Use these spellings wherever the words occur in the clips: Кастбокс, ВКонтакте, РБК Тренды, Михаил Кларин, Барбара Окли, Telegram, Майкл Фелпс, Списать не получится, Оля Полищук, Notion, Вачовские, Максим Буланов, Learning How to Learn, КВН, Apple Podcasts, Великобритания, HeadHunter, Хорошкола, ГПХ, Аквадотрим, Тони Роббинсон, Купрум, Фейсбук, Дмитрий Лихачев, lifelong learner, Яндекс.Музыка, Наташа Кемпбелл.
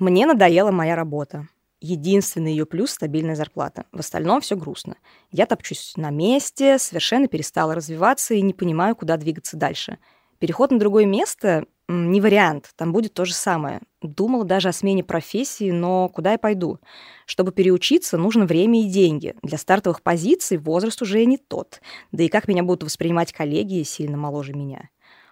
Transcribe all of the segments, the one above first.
Мне надоела моя работа. Единственный ее плюс – стабильная зарплата. В остальном все грустно. Я топчусь на месте, совершенно перестала развиваться и не понимаю, куда двигаться дальше. Переход на другое место – не вариант, там будет то же самое. Думала даже о смене профессии, но куда я пойду? Чтобы переучиться, нужно время и деньги. Для стартовых позиций возраст уже не тот. Да и как меня будут воспринимать коллеги сильно моложе меня?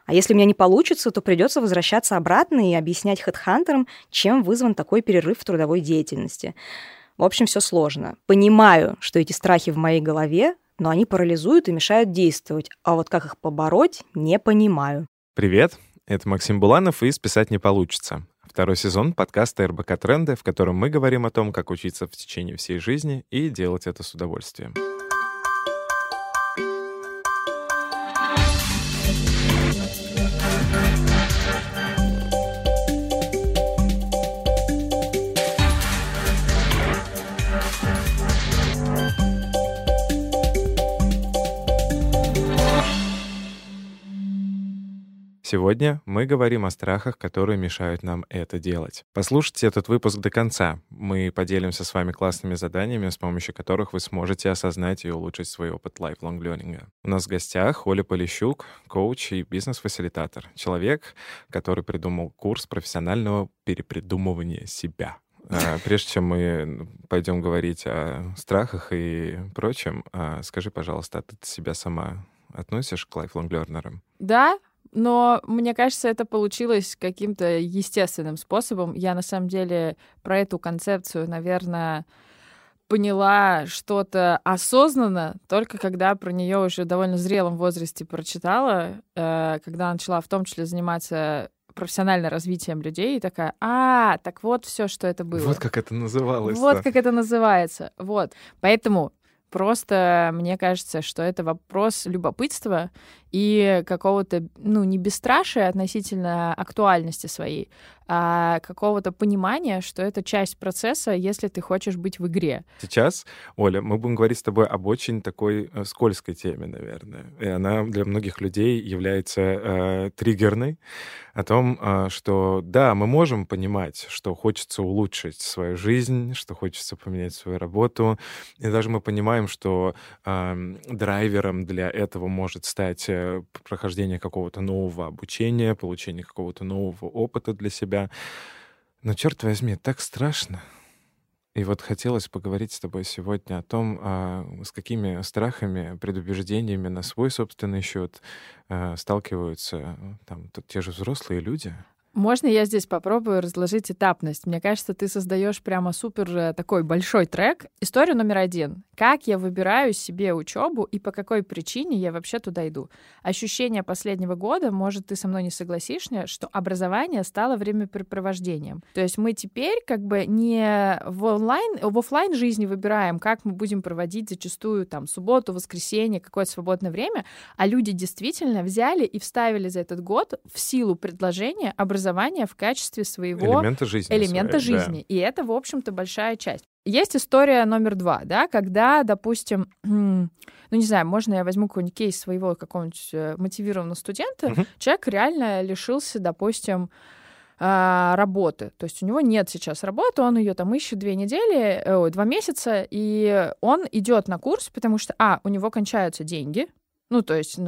А если у меня не получится, то придется возвращаться обратно и объяснять HeadHunter'ам, чем вызван такой перерыв в трудовой деятельности. В общем, все сложно. Понимаю, что эти страхи в моей голове, но они парализуют и мешают действовать. А вот как их побороть, не понимаю. Привет, это Максим Буланов и «Списать не получится». Второй сезон подкаста РБК Тренды, в котором мы говорим о том, как учиться в течение всей жизни и делать это с удовольствием. Сегодня мы говорим о страхах, которые мешают нам это делать. Послушайте этот выпуск до конца. Мы поделимся с вами классными заданиями, с помощью которых вы сможете осознать и улучшить свой опыт lifelong learning. У нас в гостях Оля Полищук, коуч и бизнес-фасилитатор. Человек, который придумал курс профессионального перепридумывания себя. Прежде чем мы пойдем говорить о страхах и прочем, скажи, пожалуйста, ты себя сама относишь к lifelong learner'ам? Да. Но мне кажется, это получилось каким-то естественным способом. Я, на самом деле, про эту концепцию, наверное, поняла что-то осознанно, только когда про нее уже в довольно зрелом возрасте прочитала, когда начала в том числе заниматься профессиональным развитием людей, и такая, так вот все, что это было. Вот как это называлось. Вот как это называется. Вот. Поэтому... Просто мне кажется, что это вопрос любопытства и какого-то, не бесстрашия относительно актуальности своей, а какого-то понимания, что это часть процесса, если ты хочешь быть в игре. Сейчас, Оля, мы будем говорить с тобой об очень такой скользкой теме, наверное. И она для многих людей является триггерной. О том, что да, мы можем понимать, что хочется улучшить свою жизнь, что хочется поменять свою работу. И даже мы понимаем, что драйвером для этого может стать прохождение какого-то нового обучения, получение какого-то нового опыта для себя. Но, черт возьми, так страшно. И вот хотелось поговорить с тобой сегодня о том, с какими страхами, предубеждениями на свой собственный счет сталкиваются те же взрослые люди. Можно я здесь попробую разложить этапность? Мне кажется, ты создаешь прямо супер такой большой трек. История номер 1. Как я выбираю себе учебу и по какой причине я вообще туда иду? Ощущение последнего года, может, ты со мной не согласишься, что образование стало времяпрепровождением. То есть мы теперь как бы не в офлайн жизни выбираем, как мы будем проводить зачастую субботу, воскресенье, какое-то свободное время, а люди действительно взяли и вставили за этот год в силу предложения образования в качестве своего элемента жизни. Да. И это, в общем-то, большая часть. Есть история номер 2, да, когда, допустим, можно я возьму какой-нибудь кейс своего какого-нибудь мотивированного студента, человек реально лишился, допустим, работы. То есть у него нет сейчас работы, он ее ищет 2 месяца, и он идет на курс, потому что, у него кончаются деньги,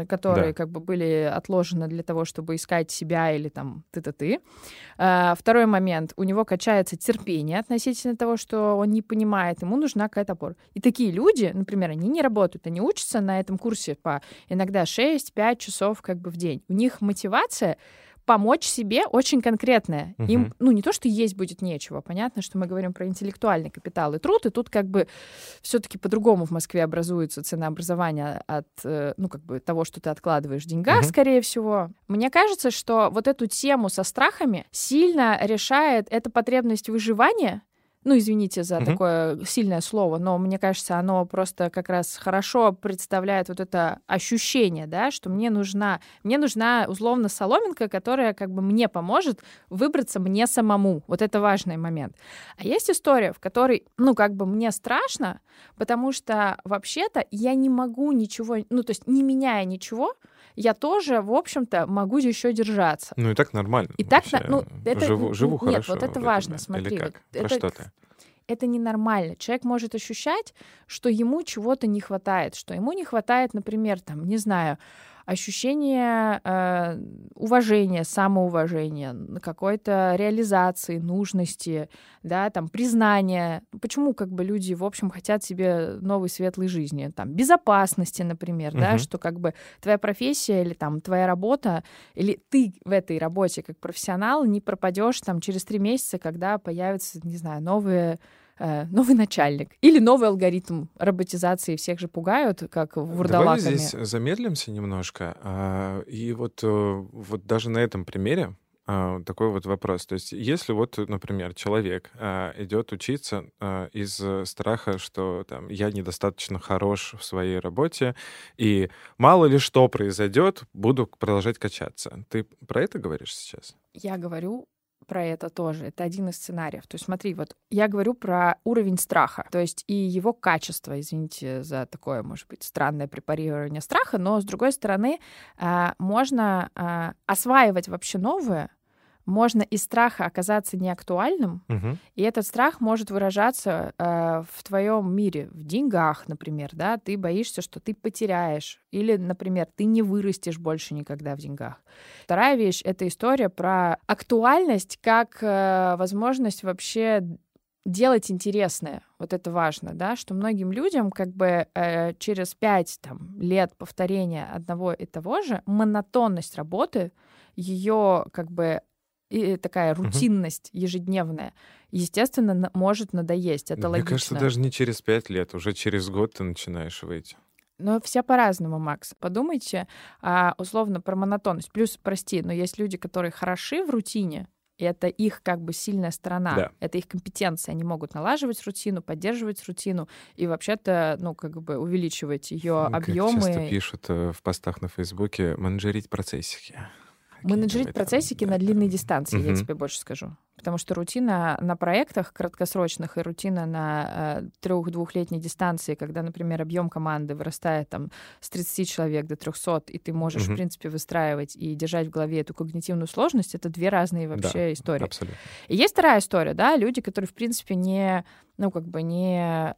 которые были отложены для того, чтобы искать себя или ты-то-ты. Второй момент. У него качается терпение относительно того, что он не понимает, ему нужна какая-то опора. И такие люди, например, они не работают, они учатся на этом курсе по иногда 6-5 часов в день. У них мотивация помочь себе очень конкретное. Им, не то, что есть будет нечего. Понятно, что мы говорим про интеллектуальный капитал и труд, и тут все-таки по-другому в Москве образуется ценообразование от, того, что ты откладываешь в деньгах, скорее всего. Мне кажется, что вот эту тему со страхами сильно решает эта потребность выживания. Извините за такое сильное слово, но мне кажется, оно просто как раз хорошо представляет вот это ощущение, да, что мне нужна условно соломинка, которая мне поможет выбраться мне самому. Вот это важный момент. А есть история, в которой, мне страшно, потому что вообще-то я не могу ничего, не меняя ничего, я тоже, в общем-то, могу еще держаться. Ну и так нормально. И так, ну, это, живу хорошо. Нет, вот это важно, этом, смотри. Вот это ненормально. Человек может ощущать, что ему чего-то не хватает, что ему не хватает, например, там, не знаю, ощущение уважения, самоуважения, какой-то реализации, нужности, да, там, признания. Почему как бы люди, в общем, хотят себе новой светлой жизни? Там, безопасности, например, да, что как бы твоя профессия или там твоя работа, или ты в этой работе как профессионал не пропадешь там через 3 месяца, когда появятся, не знаю, новый начальник или новый алгоритм роботизации, всех же пугают, как вурдалаками. Давай здесь замедлимся немножко. И вот даже на этом примере такой вот вопрос. То есть если вот, например, человек идет учиться из страха, что там, я недостаточно хорош в своей работе, и мало ли что произойдет, буду продолжать качаться. Ты про это говоришь сейчас? Я говорю про это тоже. Это один из сценариев. То есть смотри, вот я говорю про уровень страха, то есть и его качество, извините за такое, может быть, странное препарирование страха, но, с другой стороны, можно осваивать вообще новое, можно из страха оказаться неактуальным, и этот страх может выражаться в твоем мире, в деньгах, например, да, ты боишься, что ты потеряешь, или, например, ты не вырастешь больше никогда в деньгах. Вторая вещь — это история про актуальность как возможность вообще делать интересное. Вот это важно, да, что многим людям как бы через 5 там, лет повторения одного и того же монотонность работы, ее как бы и такая рутинность ежедневная, естественно, может надоесть. Это логично. Мне кажется, даже не через 5 лет, уже через год ты начинаешь выйти. Но все по-разному, Макс. Подумайте, условно, про монотонность. Плюс, прости, но есть люди, которые хороши в рутине, и это их как бы сильная сторона, да, это их компетенция. Они могут налаживать рутину, поддерживать рутину и вообще-то, ну, как бы увеличивать ее объемы. Как часто пишут в постах на Фейсбуке, менеджерить процессики. Менеджерить процессики на длинной дистанции, я тебе больше скажу. Потому что рутина на проектах краткосрочных и рутина на 3-2-летней дистанции, когда, например, объем команды вырастает там, с 30 человек до 300, и ты можешь, в принципе, выстраивать и держать в голове эту когнитивную сложность, это две разные вообще истории. Абсолютно. И есть вторая история, да, люди, которые, в принципе, не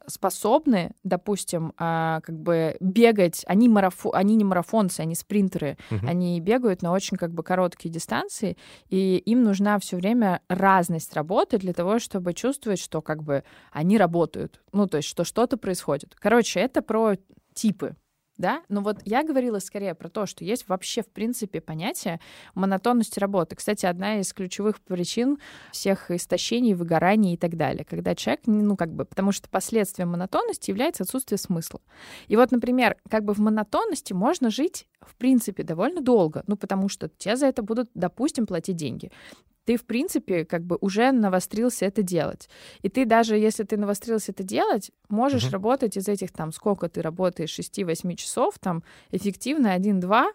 способны, допустим, как бы бегать, они не марафонцы, они спринтеры, они бегают на очень как бы короткие дистанции, и им нужна все время разность работы для того, чтобы чувствовать, что как бы они работают, ну, то есть, что что-то происходит. Короче, это про типы, да? Но вот я говорила скорее про то, что есть вообще, в принципе, понятие монотонности работы. Кстати, одна из ключевых причин всех истощений, выгораний и так далее, когда человек, ну, как бы, потому что последствием монотонности является отсутствие смысла. И вот, например, как бы в монотонности можно жить, в принципе, довольно долго, ну, потому что те за это будут, допустим, платить деньги. Ты, в принципе, как бы уже навострился это делать. И ты даже, если ты навострился это делать, можешь работать из этих, там, сколько ты работаешь, 6-8 часов, там, эффективно 1-2,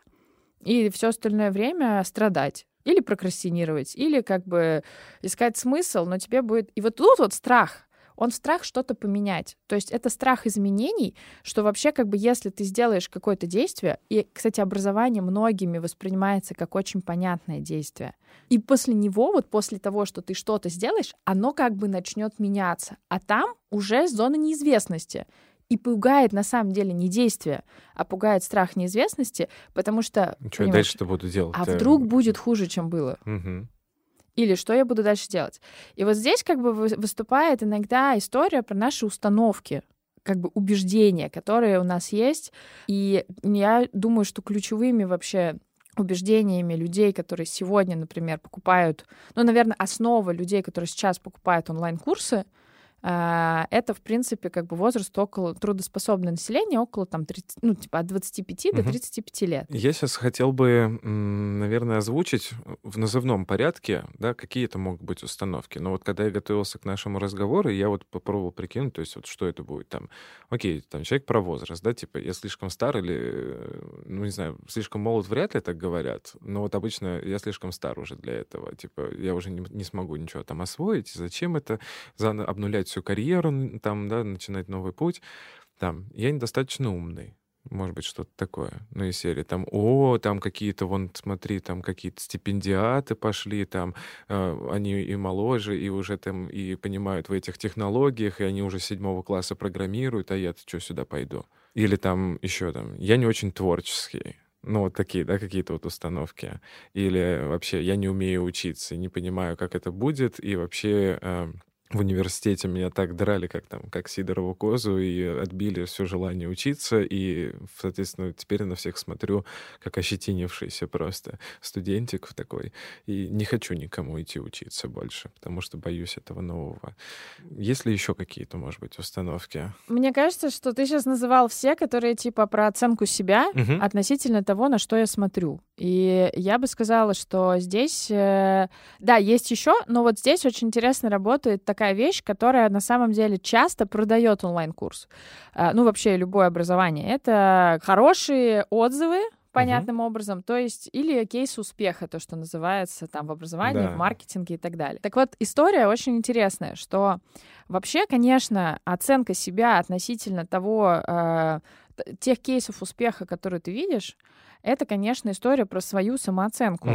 и все остальное время страдать. Или прокрастинировать, или как бы искать смысл, но тебе будет... И вот тут вот страх. Он страх что-то поменять. То есть это страх изменений, что вообще как бы если ты сделаешь какое-то действие, и, кстати, образование многими воспринимается как очень понятное действие, и после него, вот после того, что ты что-то сделаешь, оно как бы начнет меняться, а там уже зона неизвестности. И пугает на самом деле не действие, а пугает страх неизвестности, потому что... Что дальше-то буду делать? А вдруг будет хуже, чем было? Или что я буду дальше делать. И вот здесь как бы выступает иногда история про наши установки, как бы убеждения, которые у нас есть. И я думаю, что ключевыми вообще убеждениями людей, которые сегодня, например, покупают... Ну, наверное, основа людей, которые сейчас покупают онлайн-курсы, это, в принципе, как бы возраст около трудоспособного населения, около там, 30, ну, типа от 25 до 35 лет. Я сейчас хотел бы, наверное, озвучить в назывном порядке, да, какие это могут быть установки. Но вот когда я готовился к нашему разговору, я вот попробовал прикинуть, то есть вот что это будет там. Окей, там человек про возраст, да, типа я слишком стар или, ну, не знаю, слишком молод, вряд ли так говорят, но вот обычно я слишком стар уже для этого, типа я уже не смогу ничего там освоить, зачем это, обнулять всю карьеру, там, да, начинать новый путь, там, я недостаточно умный, Может быть, что-то такое. Ну, из серии там, там какие-то, вон, смотри, там какие-то стипендиаты пошли, там они и моложе, и уже там и понимают в этих технологиях, и они уже 7 класса программируют, а я-то что сюда пойду? Или там еще там, я не очень творческий. Ну, вот такие, да, какие-то вот установки. Или вообще я не умею учиться, не понимаю, как это будет, и вообще... В университете меня так драли, как сидорову козу, и отбили все желание учиться, и, соответственно, теперь на всех смотрю, как ощетинившийся просто студентик такой, и не хочу никому идти учиться больше, потому что боюсь этого нового. Есть ли еще какие-то, может быть, установки? Мне кажется, что ты сейчас называл все, которые типа про оценку себя относительно того, на что я смотрю. И я бы сказала, что здесь... Да, есть еще, но вот здесь очень интересно работает такая вещь, которая на самом деле часто продает онлайн-курс. Ну, вообще, любое образование. Это хорошие отзывы, понятным образом, то есть, или кейс успеха, то, что называется там в образовании, да, в маркетинге и так далее. Так вот, история очень интересная, что вообще, конечно, оценка себя относительно того, тех кейсов успеха, которые ты видишь, это, конечно, история про свою самооценку.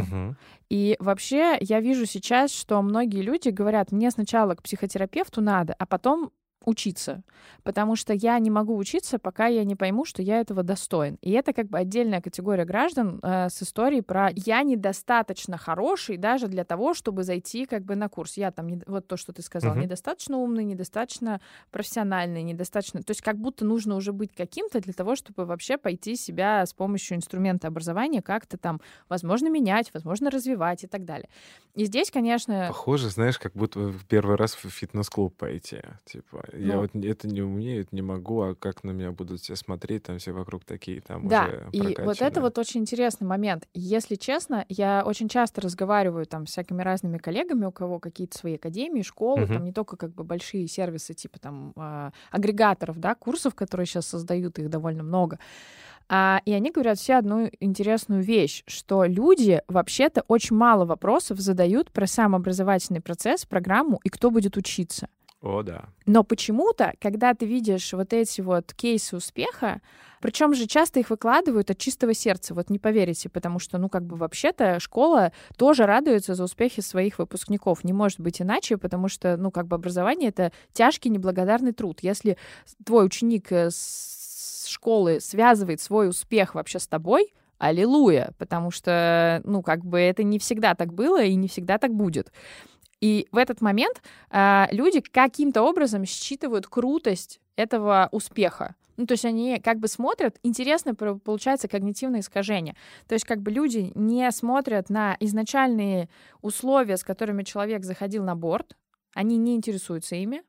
И вообще я вижу сейчас, что многие люди говорят, мне сначала к психотерапевту надо, а потом учиться, потому что я не могу учиться, пока я не пойму, что я этого достоин. И это как бы отдельная категория граждан с историей про «я недостаточно хороший даже для того, чтобы зайти как бы на курс». Я там, вот то, что ты сказал, недостаточно умный, недостаточно профессиональный, недостаточно... То есть как будто нужно уже быть каким-то для того, чтобы вообще пойти себя с помощью инструмента образования как-то там, возможно, менять, возможно, развивать и так далее. И здесь, конечно... Похоже, знаешь, как будто в первый раз в фитнес-клуб пойти, типа... Я вот это не умею, это не могу, а как на меня будут все смотреть, там все вокруг такие, там да, уже прокачанные. Да, и вот это вот очень интересный момент. Если честно, я очень часто разговариваю там с всякими разными коллегами, у кого какие-то свои академии, школы, там не только как бы большие сервисы типа там агрегаторов, да, курсов, которые сейчас создают, их довольно много. И они говорят все одну интересную вещь, что люди вообще-то очень мало вопросов задают про самообразовательный процесс, программу и кто будет учиться. О, да. Но почему-то, когда ты видишь вот эти вот кейсы успеха, причем же часто их выкладывают от чистого сердца, вот не поверите, потому что, ну, как бы вообще-то школа тоже радуется за успехи своих выпускников, не может быть иначе, потому что, ну, как бы образование — это тяжкий, неблагодарный труд. Если твой ученик с школы связывает свой успех вообще с тобой, аллилуйя, потому что, ну, как бы это не всегда так было и не всегда так будет. И в этот момент люди каким-то образом считывают крутость этого успеха. Ну, то есть они как бы смотрят, интересно получается когнитивное искажение. То есть как бы люди не смотрят на изначальные условия, с которыми человек заходил на борт, они не интересуются ими.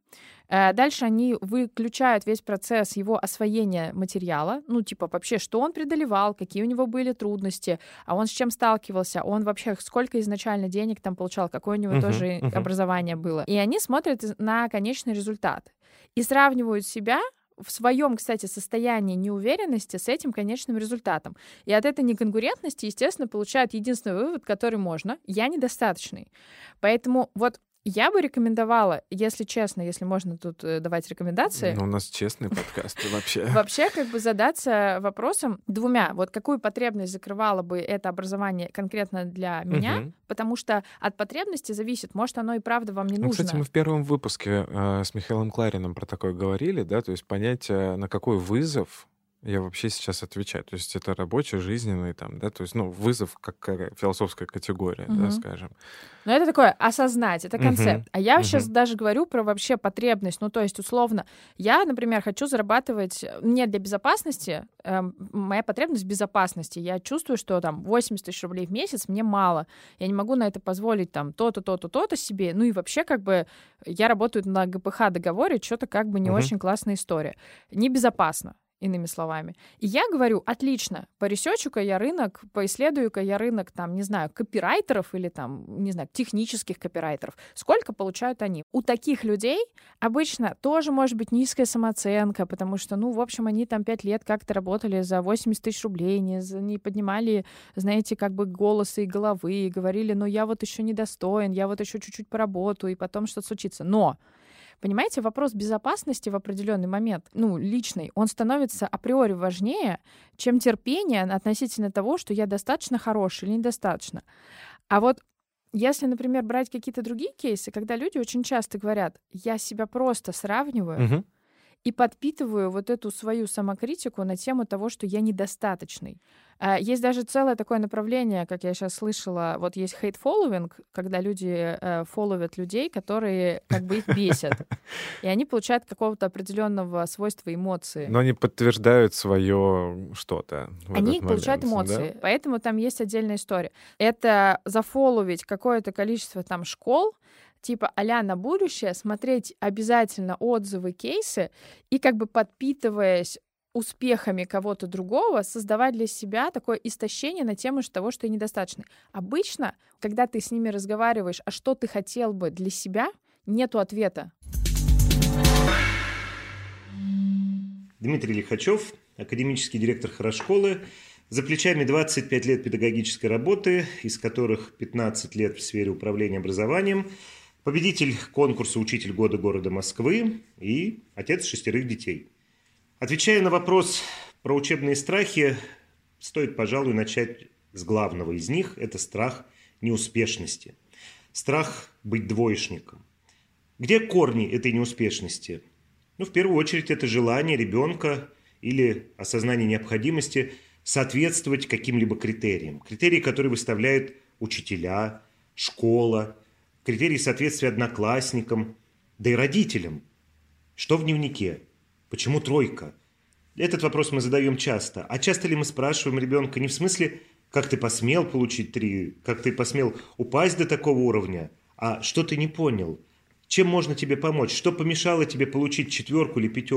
Дальше они выключают весь процесс его освоения материала, ну, типа, вообще, что он преодолевал, какие у него были трудности, а он с чем сталкивался, он вообще сколько изначально денег там получал, какое у него тоже образование было. И они смотрят на конечный результат и сравнивают себя в своем, кстати, состоянии неуверенности с этим конечным результатом. И от этой неконкурентности, естественно, получают единственный вывод, который можно — я недостаточный. Поэтому вот я бы рекомендовала, если честно, если можно тут давать рекомендации... Но у нас честный подкаст вообще. Вообще как бы задаться вопросом двумя. Вот какую потребность закрывало бы это образование конкретно для меня, потому что от потребности зависит, может, оно и правда вам не нужно. Ну, кстати, мы в первом выпуске с Михаилом Кларином про такое говорили, да, то есть понять, на какой вызов я вообще сейчас отвечаю. То есть это рабочий, жизненный, там, да, то есть, ну, вызов как философская категория, да, скажем. Но это такое осознать, это концепт. А я сейчас даже говорю про вообще потребность. Ну, то есть, условно, я, например, хочу зарабатывать... Мне для безопасности, моя потребность в безопасности. Я чувствую, что там 80 тысяч рублей в месяц мне мало. Я не могу на это позволить там то-то, то-то, то-то себе. Ну и вообще как бы я работаю на ГПХ договоре, что-то как бы не очень классная история. Небезопасно. Иными словами. И я говорю, отлично, поресечу-ка я рынок, поисследую-ка я рынок, там, не знаю, копирайтеров или там, не знаю, технических копирайтеров. Сколько получают они? У таких людей обычно тоже может быть низкая самооценка, потому что, ну, в общем, они там 5 лет как-то работали за 80 тысяч рублей, не поднимали, знаете, как бы голосы и головы, и говорили, ну, я вот еще недостоин, я вот еще чуть-чуть поработаю, и потом что-то случится. Но Понимаете, вопрос безопасности в определенный момент, ну, личный, он становится априори важнее, чем терпение относительно того, что я достаточно хороший или недостаточно. А вот если, например, брать какие-то другие кейсы, когда люди очень часто говорят, я себя просто сравниваю, угу, и подпитываю вот эту свою самокритику на тему того, что я недостаточный. Есть даже целое такое направление, как я сейчас слышала, вот есть hate-following, когда люди фолловят людей, которые как бы их бесят. И они получают какого-то определенного свойства эмоции. Но они подтверждают свое что-то. Они получают эмоции, да? Поэтому там есть отдельная история. Это зафолловить какое-то количество там школ, типа а-ля на будущее, смотреть обязательно отзывы, кейсы и как бы подпитываясь успехами кого-то другого, создавать для себя такое истощение на тему того, что я недостаточный. Обычно, когда ты с ними разговариваешь, а что ты хотел бы для себя, нету ответа. Дмитрий Лихачев, академический директор Хорошколы. За плечами 25 лет педагогической работы, из которых 15 лет в сфере управления образованием, победитель конкурса «Учитель года города Москвы» и отец 6 детей. Отвечая на вопрос про учебные страхи, стоит, пожалуй, начать с главного из них. Это страх неуспешности. Страх быть двоечником. Где корни этой неуспешности? Ну, в первую очередь, это желание ребенка или осознание необходимости соответствовать каким-либо критериям. Критерии, которые выставляют учителя, школа, критерии соответствия одноклассникам, да и родителям. Что в дневнике? Почему 3? Этот вопрос мы задаем часто. А часто ли мы спрашиваем ребенка не в смысле, как ты посмел получить 3, как ты посмел упасть до такого уровня, а что ты не понял, чем можно тебе помочь, что помешало тебе получить 4 или 5?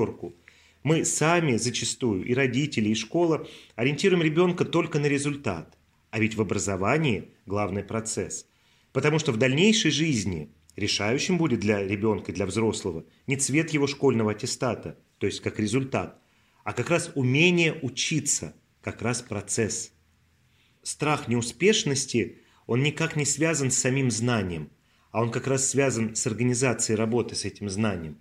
Мы сами зачастую, и родители, и школа, ориентируем ребенка только на результат. А ведь в образовании главный процесс. Потому что в дальнейшей жизни решающим будет для ребенка, для взрослого, не цвет его школьного аттестата, то есть как результат, а как раз умение учиться, как раз процесс. Страх неуспешности, он никак не связан с самим знанием, а он как раз связан с организацией работы с этим знанием.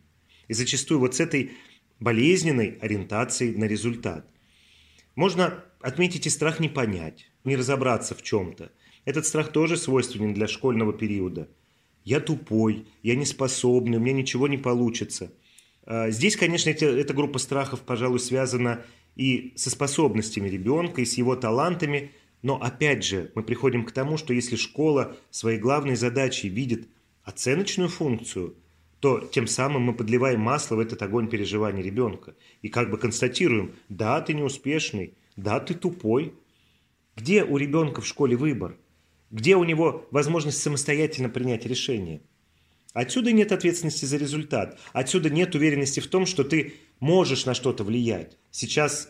И зачастую вот с этой болезненной ориентацией на результат. Можно отметить и страх не понять, не разобраться в чем-то. Этот страх тоже свойственен для школьного периода. Я тупой, я неспособный, у меня ничего не получится. Здесь, конечно, эта группа страхов, пожалуй, связана и со способностями ребенка, и с его талантами. Но опять же, мы приходим к тому, что если школа своей главной задачей видит оценочную функцию, то тем самым мы подливаем масло в этот огонь переживаний ребенка. И как бы констатируем, да, ты неуспешный, да, ты тупой. Где у ребенка в школе выбор? Где у него возможность самостоятельно принять решение? Отсюда нет ответственности за результат. Отсюда нет уверенности в том, что ты можешь на что-то влиять. Сейчас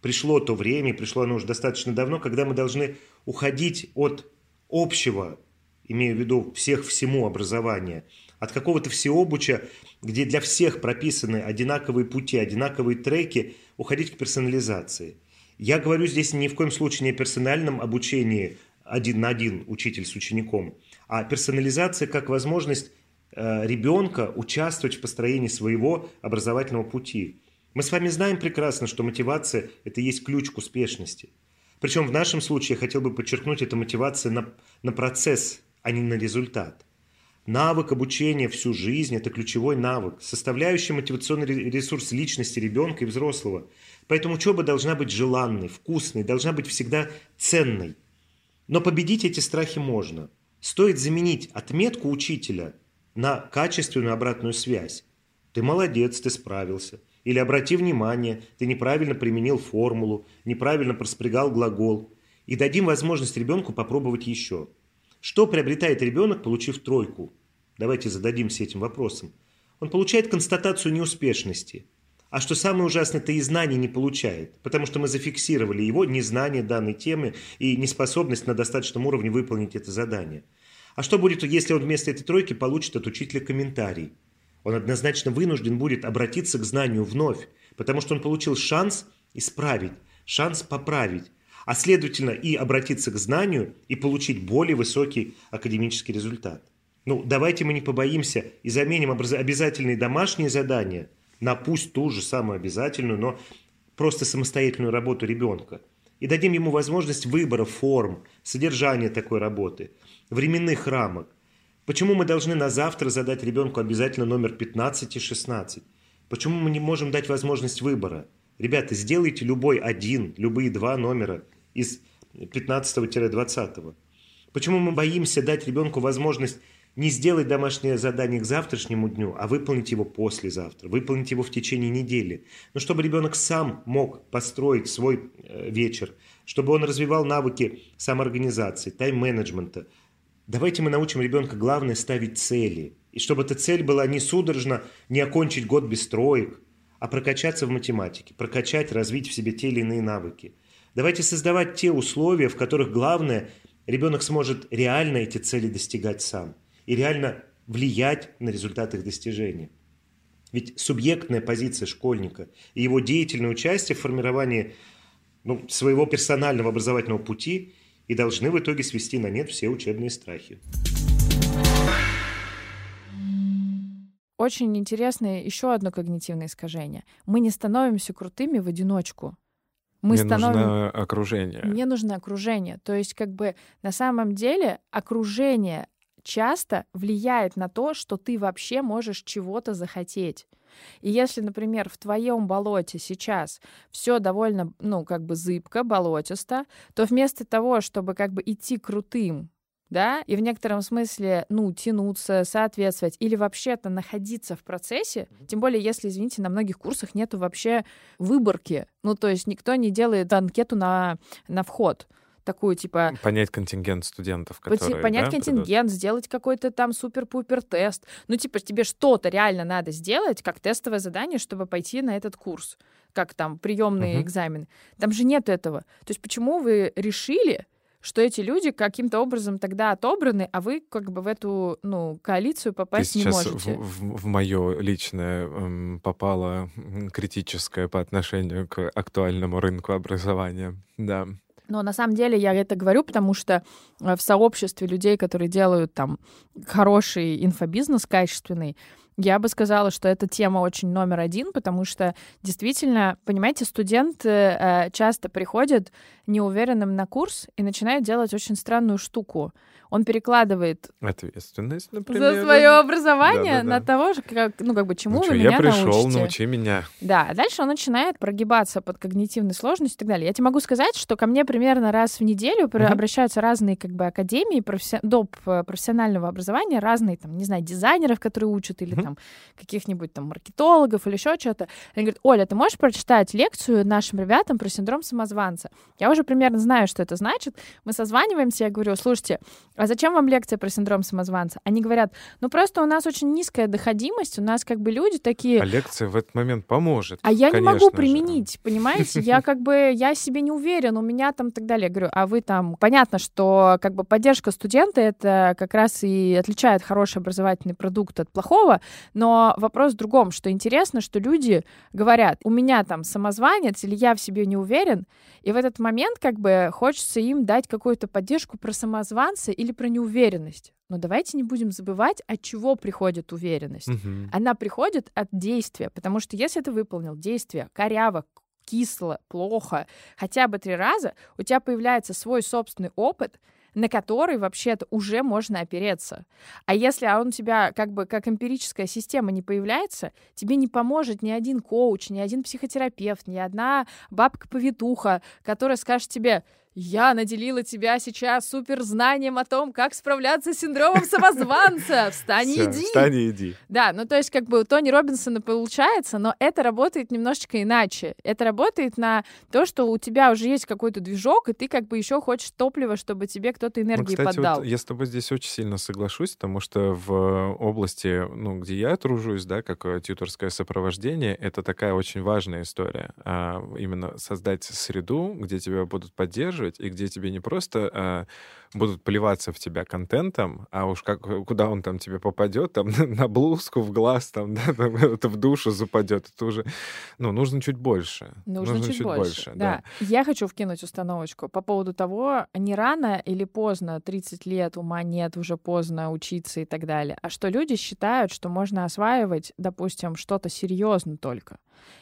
пришло то время, пришло оно уже достаточно давно, когда мы должны уходить от общего, имею в виду всех всему образования, от какого-то всеобуча, где для всех прописаны одинаковые пути, одинаковые треки, уходить к персонализации. Я говорю здесь ни в коем случае не о персональном обучении один на один учитель с учеником, а персонализация как возможность ребенка участвовать в построении своего образовательного пути. Мы с вами знаем прекрасно, что мотивация – это и есть ключ к успешности. Причем в нашем случае я хотел бы подчеркнуть, это мотивация на процесс, а не на результат. Навык обучения всю жизнь – это ключевой навык, составляющий мотивационный ресурс личности ребенка и взрослого. Поэтому учеба должна быть желанной, вкусной, должна быть всегда ценной. Но победить эти страхи можно. Стоит заменить отметку учителя на качественную обратную связь. Ты молодец, ты справился. Или обрати внимание, ты неправильно применил формулу, неправильно проспрягал глагол. И дадим возможность ребенку попробовать еще. Что приобретает ребенок, получив 3? Давайте зададимся этим вопросом. Он получает констатацию неуспешности. А что самое ужасное, то и знаний не получает. Потому что мы зафиксировали его незнание данной темы и неспособность на достаточном уровне выполнить это задание. А что будет, если он вместо этой 3 получит от учителя комментарий? Он однозначно вынужден будет обратиться к знанию вновь. Потому что он получил шанс исправить, шанс поправить. А следовательно и обратиться к знанию и получить более высокий академический результат. Ну, давайте мы не побоимся и заменим обязательные домашние задания на пусть ту же самую обязательную, но просто самостоятельную работу ребенка. И дадим ему возможность выбора форм, содержания такой работы, временных рамок. Почему мы должны на завтра задать ребенку обязательно номер 15 и 16? Почему мы не можем дать возможность выбора? Ребята, сделайте любой один, любые два номера из 15-20. Почему мы боимся дать ребенку возможность не сделать домашнее задание к завтрашнему дню, а выполнить его послезавтра, выполнить его в течение недели. Но чтобы ребенок сам мог построить свой вечер, чтобы он развивал навыки самоорганизации, тайм-менеджмента. Давайте мы научим ребенка, главное, ставить цели. И чтобы эта цель была не судорожно, не окончить год без троек, а прокачаться в математике, прокачать, развить в себе те или иные навыки. Давайте создавать те условия, в которых, главное, ребенок сможет реально эти цели достигать сам. И реально влиять на результаты их достижения. Ведь субъектная позиция школьника и его деятельное участие в формировании своего персонального образовательного пути и должны в итоге свести на нет все учебные страхи. Очень интересное еще одно когнитивное искажение. Мы не становимся крутыми в одиночку. Мне нужно окружение. Мне нужно окружение. То есть на самом деле окружение часто влияет на то, что ты вообще можешь чего-то захотеть. И если, например, в твоем болоте сейчас все довольно, зыбко, болотисто, то вместо того, чтобы идти крутым, да, и в некотором смысле, тянуться, соответствовать или вообще-то находиться в процессе, тем более, если, извините, на многих курсах нету вообще выборки, то есть никто не делает анкету на вход, такую, понять контингент студентов, которые... Понять контингент, сделать какой-то там супер-пупер тест. Тебе что-то реально надо сделать, как тестовое задание, чтобы пойти на этот курс, как там приемные экзамены. Там же нет этого. То есть почему вы решили, что эти люди каким-то образом тогда отобраны, а вы в эту коалицию попасть не можете? Ты сейчас в мое личное попало критическое по отношению к актуальному рынку образования, да. Но на самом деле я это говорю, потому что в сообществе людей, которые делают там хороший инфобизнес, качественный, я бы сказала, что эта тема очень номер один, потому что действительно, понимаете, студенты часто приходят неуверенным на курс и начинают делать очень странную штуку. Он перекладывает ответственность, например, за свое образование на того, чему вы меня научите. Я пришел, научи меня. Да, дальше он начинает прогибаться под когнитивную сложность и так далее. Я тебе могу сказать, что ко мне примерно раз в неделю обращаются разные академии до профессионального образования, разные дизайнеров, которые учат, или там каких-нибудь там маркетологов или еще что-то. Они говорят: Оля, ты можешь прочитать лекцию нашим ребятам про синдром самозванца? Я уже примерно знаю, что это значит. Мы созваниваемся, я говорю: слушайте, а зачем вам лекция про синдром самозванца? Они говорят: просто у нас очень низкая доходимость, у нас люди такие... А лекция в этот момент поможет. А я не могу применить, понимаете? Я я себе не уверен, у меня там и так далее. Я говорю: а вы там... Понятно, что поддержка студента — это как раз и отличает хороший образовательный продукт от плохого, но вопрос в другом, что интересно, что люди говорят: у меня там самозванец, или я в себе не уверен, и в этот момент хочется им дать какую-то поддержку про самозванца или про неуверенность. Но давайте не будем забывать, от чего приходит уверенность. Она приходит от действия, потому что если ты выполнил действие коряво, кисло, плохо, хотя бы 3 раза, у тебя появляется свой собственный опыт, на который вообще-то уже можно опереться. А если он у тебя как эмпирическая система не появляется, тебе не поможет ни один коуч, ни один психотерапевт, ни одна бабка-повитуха, которая скажет тебе: я наделила тебя сейчас суперзнанием о том, как справляться с синдромом самозванца. Встань и иди. Встань и иди. Да, у Тони Роббинсона получается, но это работает немножечко иначе. Это работает на то, что у тебя уже есть какой-то движок, и ты еще хочешь топлива, чтобы тебе кто-то энергии поддал. Я с тобой здесь очень сильно соглашусь, потому что в области, где я тружусь, да, как тьюторское сопровождение, это такая очень важная история. Именно создать среду, где тебя будут поддерживать, и где тебе не просто будут плеваться в тебя контентом, а уж как, куда он там тебе попадет, там на блузку, в глаз, там, да, там, это в душу западет, это уже, ну, нужно чуть больше. Нужно чуть больше, да. Я хочу вкинуть установочку по поводу того, не рано или поздно, 30 лет, ума нет, уже поздно учиться и так далее, а что люди считают, что можно осваивать, допустим, что-то серьезно только.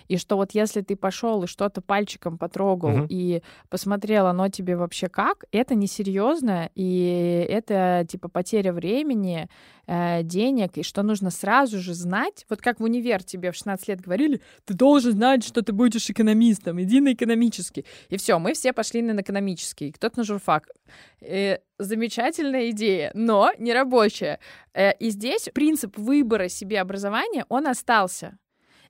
И что вот если ты пошел и что-то пальчиком потрогал и посмотрел, оно тебе вообще как, это несерьезно, и это типа потеря времени, денег, и что нужно сразу же знать. Вот как в универ тебе в 16 лет говорили, ты должен знать, что ты будешь экономистом, иди на экономический. И все, мы все пошли на экономический, кто-то на журфак. Замечательная идея, но не рабочая. И здесь принцип выбора себе образования, он остался.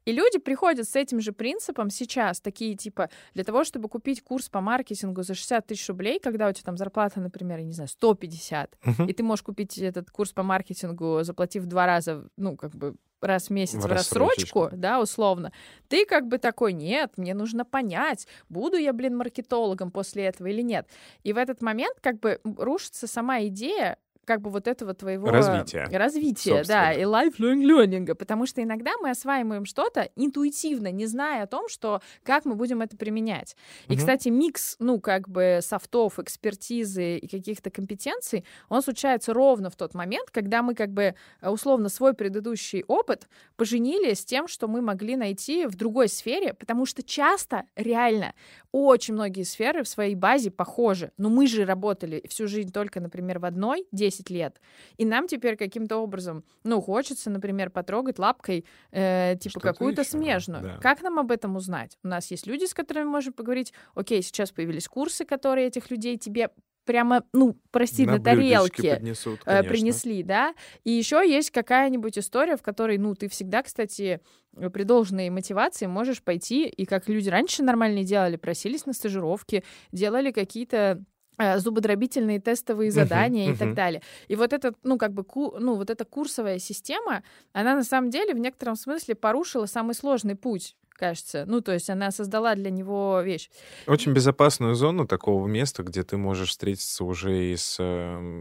И люди приходят с этим же принципом сейчас, такие типа, для того, чтобы купить курс по маркетингу за 60 000 рублей, когда у тебя там зарплата, например, я не знаю, 150, и ты можешь купить этот курс по маркетингу, заплатив 2 раза, ну, как бы, раз в месяц в рассрочку, да, условно, ты как бы такой, нет, мне нужно понять, буду я, блин, маркетологом после этого или нет. И в этот момент как бы рушится сама идея, как бы вот этого твоего развития, да, и lifelong learning, потому что иногда мы осваиваем что-то интуитивно, не зная о том, что как мы будем это применять. И, кстати, микс, ну, как бы софтов, экспертизы и каких-то компетенций, он случается ровно в тот момент, когда мы как бы условно свой предыдущий опыт поженили с тем, что мы могли найти в другой сфере, потому что часто, реально, очень многие сферы в своей базе похожи. Но мы же работали всю жизнь только, например, в одной 10 лет. И нам теперь каким-то образом, ну, хочется, например, потрогать лапкой типа какую-то смежную. Да. Как нам об этом узнать? У нас есть люди, с которыми можем поговорить. Окей, сейчас появились курсы, которые этих людей тебе прямо, ну, прости, на тарелке принесли, да? И еще есть какая-нибудь история, в которой, ну, ты всегда, кстати, при должной мотивации можешь пойти, и как люди раньше нормально делали, просились на стажировки, делали какие-то зубодробительные тестовые задания и так далее. И вот эта, ну, как бы, вот эта курсовая система, она на самом деле в некотором смысле порушила самый сложный путь, кажется. Ну, то есть она создала для него вещь. Очень безопасную зону такого места, где ты можешь встретиться уже и с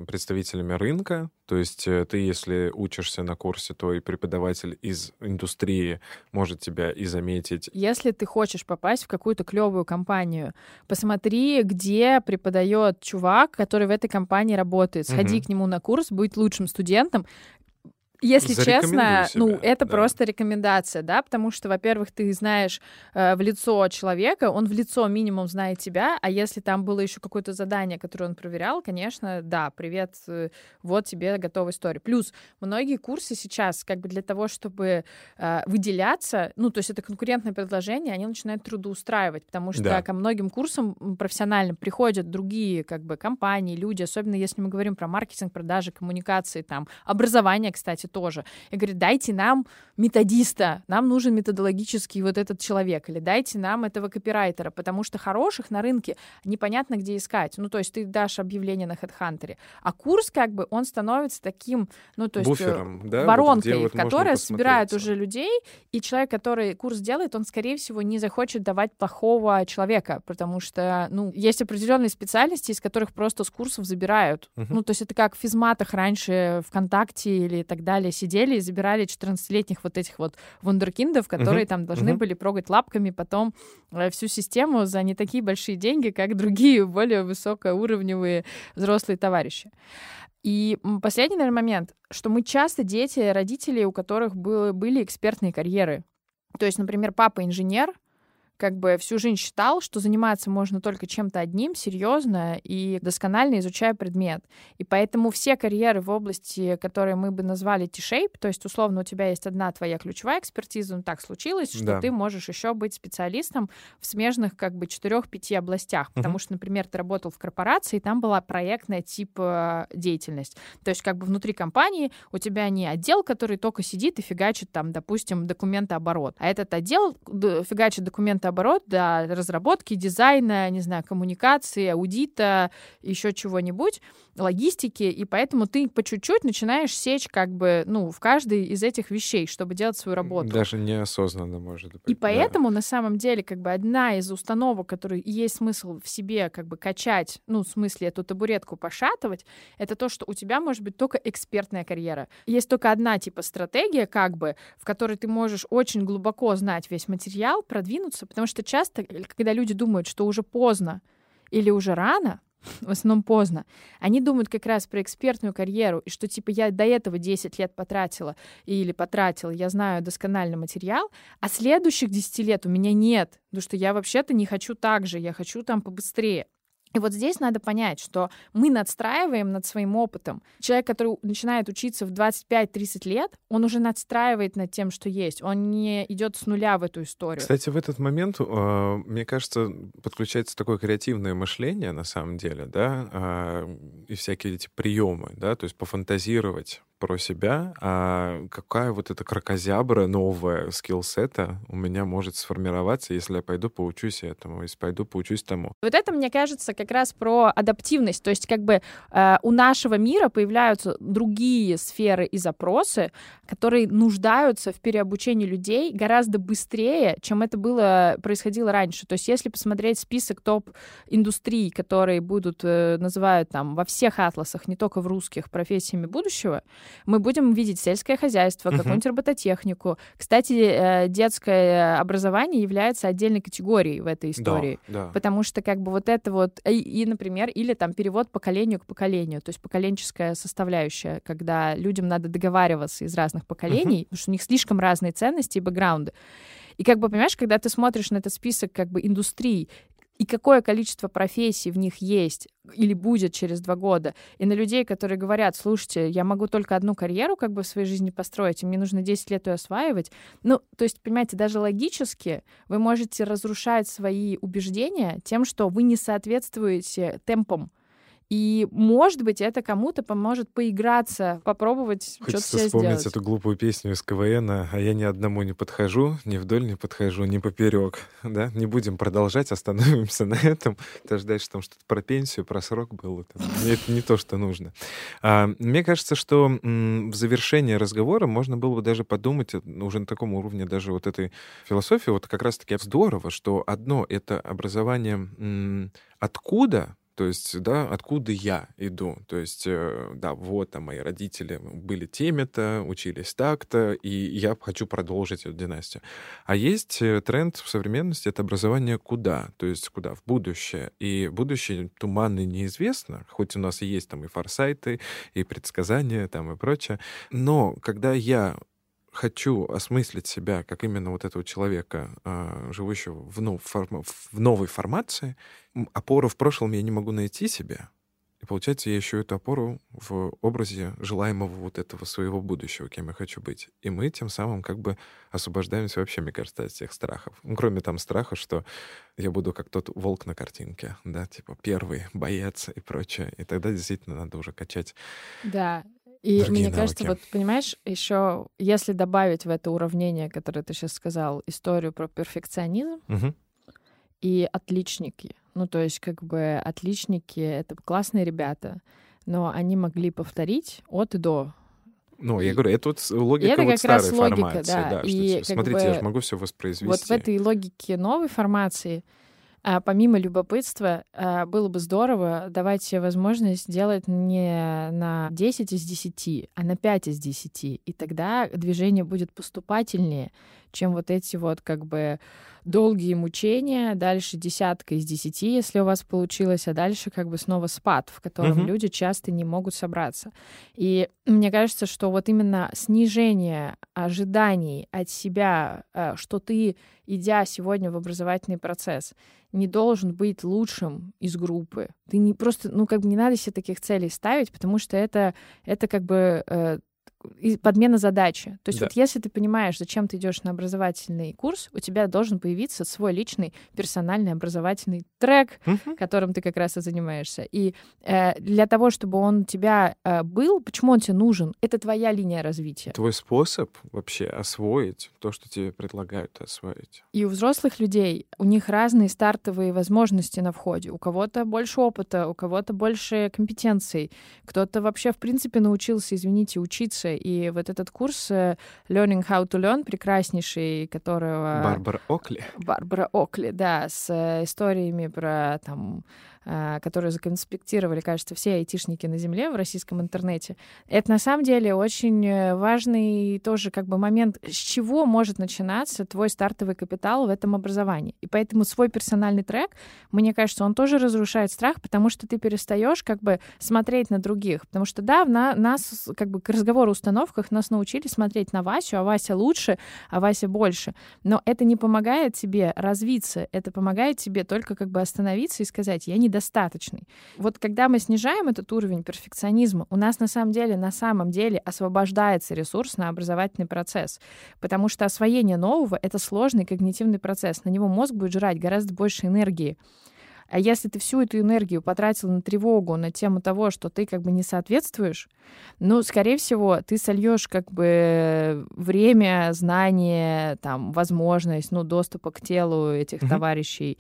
представителями рынка. То есть ты, если учишься на курсе, то и преподаватель из индустрии может тебя и заметить. Если ты хочешь попасть в какую-то клевую компанию, посмотри, где преподает чувак, который в этой компании работает. Сходи к нему на курс, будь лучшим студентом. Если честно, ну, это просто рекомендация, да, потому что, во-первых, ты знаешь в лицо человека, он в лицо минимум знает тебя, а если там было еще какое-то задание, которое он проверял, конечно, да, привет, вот тебе готовая история. Плюс многие курсы сейчас как бы для того, чтобы выделяться, ну, то есть это конкурентное предложение, они начинают трудоустраивать, потому что ко многим курсам профессиональным приходят другие как бы компании, люди, особенно если мы говорим про маркетинг, продажи, коммуникации, там, образование, кстати, тоже. И говорит, дайте нам методиста, нам нужен методологический вот этот человек, или дайте нам этого копирайтера, потому что хороших на рынке непонятно, где искать. Ну, то есть ты дашь объявление на HeadHunter, а курс, как бы, он становится таким, ну, то есть буфером, да? Воронкой, вот в которой собирают уже людей, и человек, который курс делает, он, скорее всего, не захочет давать плохого человека, потому что, ну, есть определенные специальности, из которых просто с курсов забирают. Ну, то есть это как в физматах раньше, ВКонтакте или так далее, сидели и забирали 14-летних вот этих вот вундеркиндов, которые там должны были прогать лапками потом всю систему за не такие большие деньги, как другие более высокоуровневые взрослые товарищи. И последний, наверное, момент, что мы часто дети родителей, у которых были экспертные карьеры. То есть, например, папа инженер, как бы всю жизнь считал, что заниматься можно только чем-то одним, серьезно и досконально изучая предмет. И поэтому все карьеры в области, которые мы бы назвали T-shape, то есть, условно, у тебя есть одна твоя ключевая экспертиза, но так случилось, что ты можешь еще быть специалистом в смежных как бы 4-5 областях, потому что, например, ты работал в корпорации, и там была проектная типа деятельность. То есть как бы внутри компании у тебя не отдел, который только сидит и фигачит там, допустим, документооборот, а этот отдел фигачит документооборот, оборот до разработки, дизайна, не знаю, коммуникации, аудита, еще чего-нибудь, логистики, и поэтому ты по чуть-чуть начинаешь сечь как бы, ну, в каждой из этих вещей, чтобы делать свою работу. Даже неосознанно, может быть. И поэтому, на самом деле, как бы одна из установок, которую есть смысл в себе как бы качать, ну, в смысле эту табуретку пошатывать, это то, что у тебя может быть только экспертная карьера. Есть только одна типа стратегия, как бы, в которой ты можешь очень глубоко знать весь материал, продвинуться, потому что часто, когда люди думают, что уже поздно или уже рано, в основном поздно, они думают как раз про экспертную карьеру, и что типа я до этого 10 лет потратила или потратила, я знаю досконально материал, а следующих 10 лет у меня нет, потому что я вообще-то не хочу так же, я хочу там побыстрее. И вот здесь надо понять, что мы надстраиваем над своим опытом. Человек, который начинает учиться в 25-30 лет, он уже надстраивает над тем, что есть. Он не идет с нуля в эту историю. Кстати, в этот момент, мне кажется, подключается такое креативное мышление, на самом деле, да, и всякие эти приемы, да, то есть пофантазировать про себя, а какая вот эта кракозябра новая скиллсета у меня может сформироваться, если я пойду поучусь этому, если пойду поучусь тому. Вот это, мне кажется, как раз про адаптивность. То есть как бы у нашего мира появляются другие сферы и запросы, которые нуждаются в переобучении людей гораздо быстрее, чем это было, происходило раньше. То есть если посмотреть список топ-индустрий, которые будут, называют там во всех атласах, не только в русских, профессиями будущего, мы будем видеть сельское хозяйство, какую-нибудь робототехнику. Кстати, детское образование является отдельной категорией в этой истории. Да, да. Потому что как бы вот это вот... И, например, или там перевод поколению к поколению, то есть поколенческая составляющая, когда людям надо договариваться из разных поколений, потому что у них слишком разные ценности и бэкграунды. И как бы, понимаешь, когда ты смотришь на этот список как бы индустрий, и какое количество профессий в них есть или будет через 2 года, и на людей, которые говорят, слушайте, я могу только одну карьеру как бы в своей жизни построить, и мне нужно 10 лет ее осваивать. Ну, то есть, понимаете, даже логически вы можете разрушать свои убеждения тем, что вы не соответствуете темпам. И, может быть, это кому-то поможет поиграться, попробовать что-то себе сделать. Хочется вспомнить эту глупую песню из КВН, а я ни одному не подхожу, ни вдоль не подхожу, ни поперек. Да? Не будем продолжать, остановимся на этом. Даже дальше там что-то про пенсию, про срок было. Это не то, что нужно. Мне кажется, что в завершении разговора можно было бы даже подумать уже на таком уровне даже вот этой философии. Вот как раз-таки здорово, что одно — это образование откуда, то есть, да, откуда я иду. То есть, да, вот там мои родители были теми-то, учились так-то, и я хочу продолжить эту династию. А есть тренд в современности — это образование куда? То есть, куда? В будущее. И будущее туманно и неизвестно, хоть у нас и есть там и форсайты, и предсказания, там и прочее. Но когда я хочу осмыслить себя как именно вот этого человека, живущего в новой формации, опору в прошлом я не могу найти себе. И получается, я ищу эту опору в образе желаемого вот этого своего будущего, кем я хочу быть. И мы тем самым как бы освобождаемся вообще, мне кажется, от всех страхов. Ну, кроме там страха, что я буду как тот волк на картинке, да, типа первый боец и прочее. И тогда действительно надо уже качать. Да. И другие мне навыки. Кажется, вот понимаешь, еще если добавить в это уравнение, которое ты сейчас сказал, историю про перфекционизм и отличники. Ну, то есть, как бы отличники — это классные ребята, но они могли повторить от и до. Ну, я говорю, это вот логика это вот старой формации. Да. И что, смотрите, я же могу все воспроизвести. Вот в этой логике новой формации, помимо любопытства, было бы здорово давать себе возможность делать не на 10 из 10, а на 5 из 10. И тогда движение будет поступательнее, чем вот эти вот как бы долгие мучения, дальше 10 из 10, если у вас получилось, а дальше как бы снова спад, в котором люди часто не могут собраться. И мне кажется, что вот именно снижение ожиданий от себя, что ты, идя сегодня в образовательный процесс, не должен быть лучшим из группы. Ты не просто, ну как бы не надо себе таких целей ставить, потому что это как бы подмена задачи. То есть вот если ты понимаешь, зачем ты идешь на образовательный курс, у тебя должен появиться свой личный персональный образовательный трек, которым ты как раз и занимаешься. И для того, чтобы он у тебя был, почему он тебе нужен? Это твоя линия развития. Твой способ вообще освоить то, что тебе предлагают освоить. И у взрослых людей, у них разные стартовые возможности на входе. У кого-то больше опыта, у кого-то больше компетенций. Кто-то вообще, в принципе, научился, извините, учиться. И вот этот курс Learning How to Learn, прекраснейший, которого... Барбара Окли. Барбара Окли, да, с историями про, там, которые законспектировали, кажется, все айтишники на земле в российском интернете. Это, на самом деле, очень важный тоже как бы момент, с чего может начинаться твой стартовый капитал в этом образовании. И поэтому свой персональный трек, мне кажется, он тоже разрушает страх, потому что ты перестаешь как бы смотреть на других. Потому что, да, нас как бы к разговору о установках нас научили смотреть на Васю, а Вася лучше, а Вася больше. Но это не помогает тебе развиться, это помогает тебе только как бы остановиться и сказать, я недостаточный. Вот когда мы снижаем этот уровень перфекционизма, у нас на самом деле освобождается ресурс на образовательный процесс, потому что освоение нового — это сложный когнитивный процесс, на него мозг будет жрать гораздо больше энергии. А если ты всю эту энергию потратил на тревогу, на тему того, что ты как бы не соответствуешь, ну, скорее всего, ты сольешь как бы время, знания, там, возможность, ну, доступа к телу этих товарищей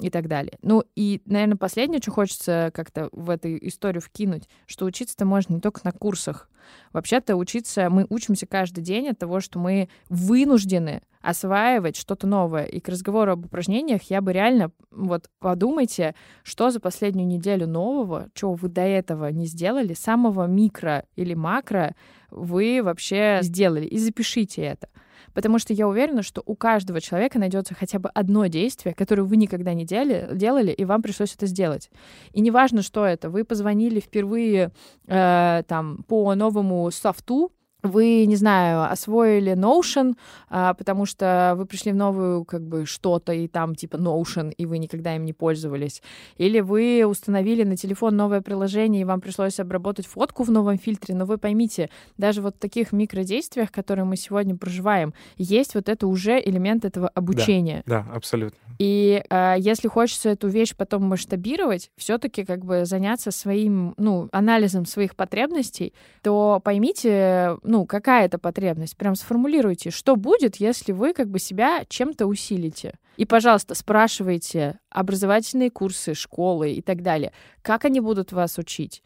и так далее. Ну, и, наверное, последнее, что хочется как-то в эту историю вкинуть, что учиться-то можно не только на курсах. Вообще-то мы учимся каждый день от того, что мы вынуждены осваивать что-то новое. И к разговору об упражнениях я бы реально, вот подумайте, что за последнюю неделю нового, чего вы до этого не сделали, самого микро или макро вы вообще сделали. И запишите это. Потому что я уверена, что у каждого человека найдется хотя бы одно действие, которое вы никогда не делали, и вам пришлось это сделать. И неважно, что это. Вы позвонили впервые там, по новому софту, вы, не знаю, освоили Notion, потому что вы пришли в новую как бы что-то, и там типа Notion, и вы никогда им не пользовались. Или вы установили на телефон новое приложение, и вам пришлось обработать фотку в новом фильтре. Но вы поймите, даже вот в таких микродействиях, которые мы сегодня проживаем, есть вот это уже элемент этого обучения. Да, абсолютно. И если хочется эту вещь потом масштабировать, все-таки как бы заняться своим, ну, анализом своих потребностей, то поймите, ну, какая это потребность, прям сформулируйте, что будет, если вы как бы себя чем-то усилите. И, пожалуйста, спрашивайте образовательные курсы, школы и так далее, как они будут вас учить.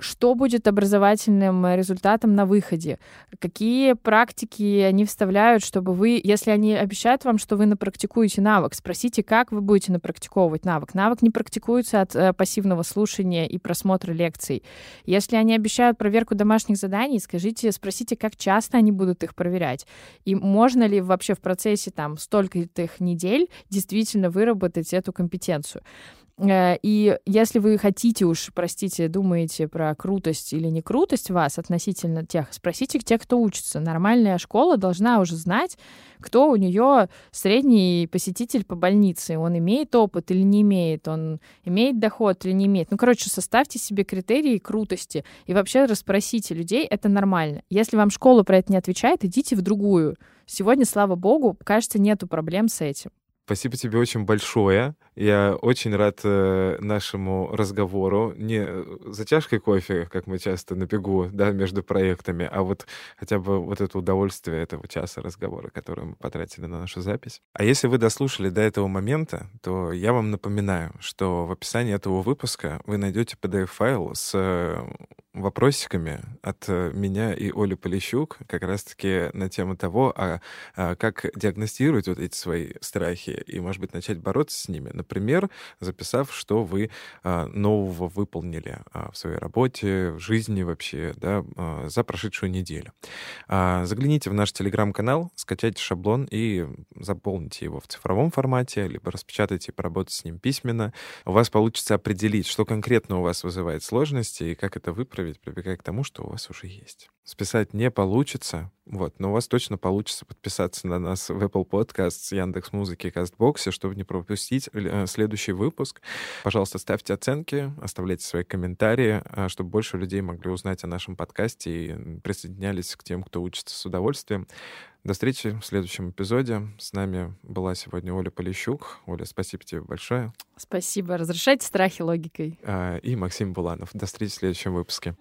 Что будет образовательным результатом на выходе? Какие практики они вставляют, чтобы вы... Если они обещают вам, что вы напрактикуете навык, спросите, как вы будете напрактиковывать навык. Навык не практикуется от пассивного слушания и просмотра лекций. Если они обещают проверку домашних заданий, спросите, как часто они будут их проверять. И можно ли вообще в процессе там столько-то недель действительно выработать эту компетенцию? И если вы хотите уж, простите, думаете про крутость или не крутость вас относительно тех, спросите тех, кто учится. Нормальная школа должна уже знать, кто у нее средний посетитель по больнице. Он имеет опыт или не имеет, он имеет доход или не имеет. Ну, короче, составьте себе критерии крутости и вообще расспросите людей, это нормально. Если вам школа про это не отвечает, идите в другую. Сегодня, слава богу, кажется, нету проблем с этим. Спасибо тебе очень большое. Я очень рад нашему разговору. Не за чашкой кофе, как мы часто на бегу, да, между проектами, а вот хотя бы вот это удовольствие этого часа разговора, который мы потратили на нашу запись. А если вы дослушали до этого момента, то я вам напоминаю, что в описании этого выпуска вы найдете PDF-файл с вопросиками от меня и Оли Полищук как раз-таки на тему того, как диагностировать вот эти свои страхи и, может быть, начать бороться с ними. Например, записав, что вы нового выполнили в своей работе, в жизни вообще, да, за прошедшую неделю. Загляните в наш телеграм-канал, скачайте шаблон и заполните его в цифровом формате, либо распечатайте и поработайте с ним письменно. У вас получится определить, что конкретно у вас вызывает сложности и как это выправить, ведь прибегая к тому, что у вас уже есть. Списать не получится, вот, но у вас точно получится подписаться на нас в Apple Podcasts, Яндекс.Музыке, Кастбоксе, чтобы не пропустить следующий выпуск. Пожалуйста, ставьте оценки, оставляйте свои комментарии, чтобы больше людей могли узнать о нашем подкасте и присоединялись к тем, кто учится с удовольствием. До встречи в следующем эпизоде. С нами была сегодня Оля Полищук. Оля, спасибо тебе большое. Спасибо. Разрешайте страхи логикой. И Максим Буланов. До встречи в следующем выпуске.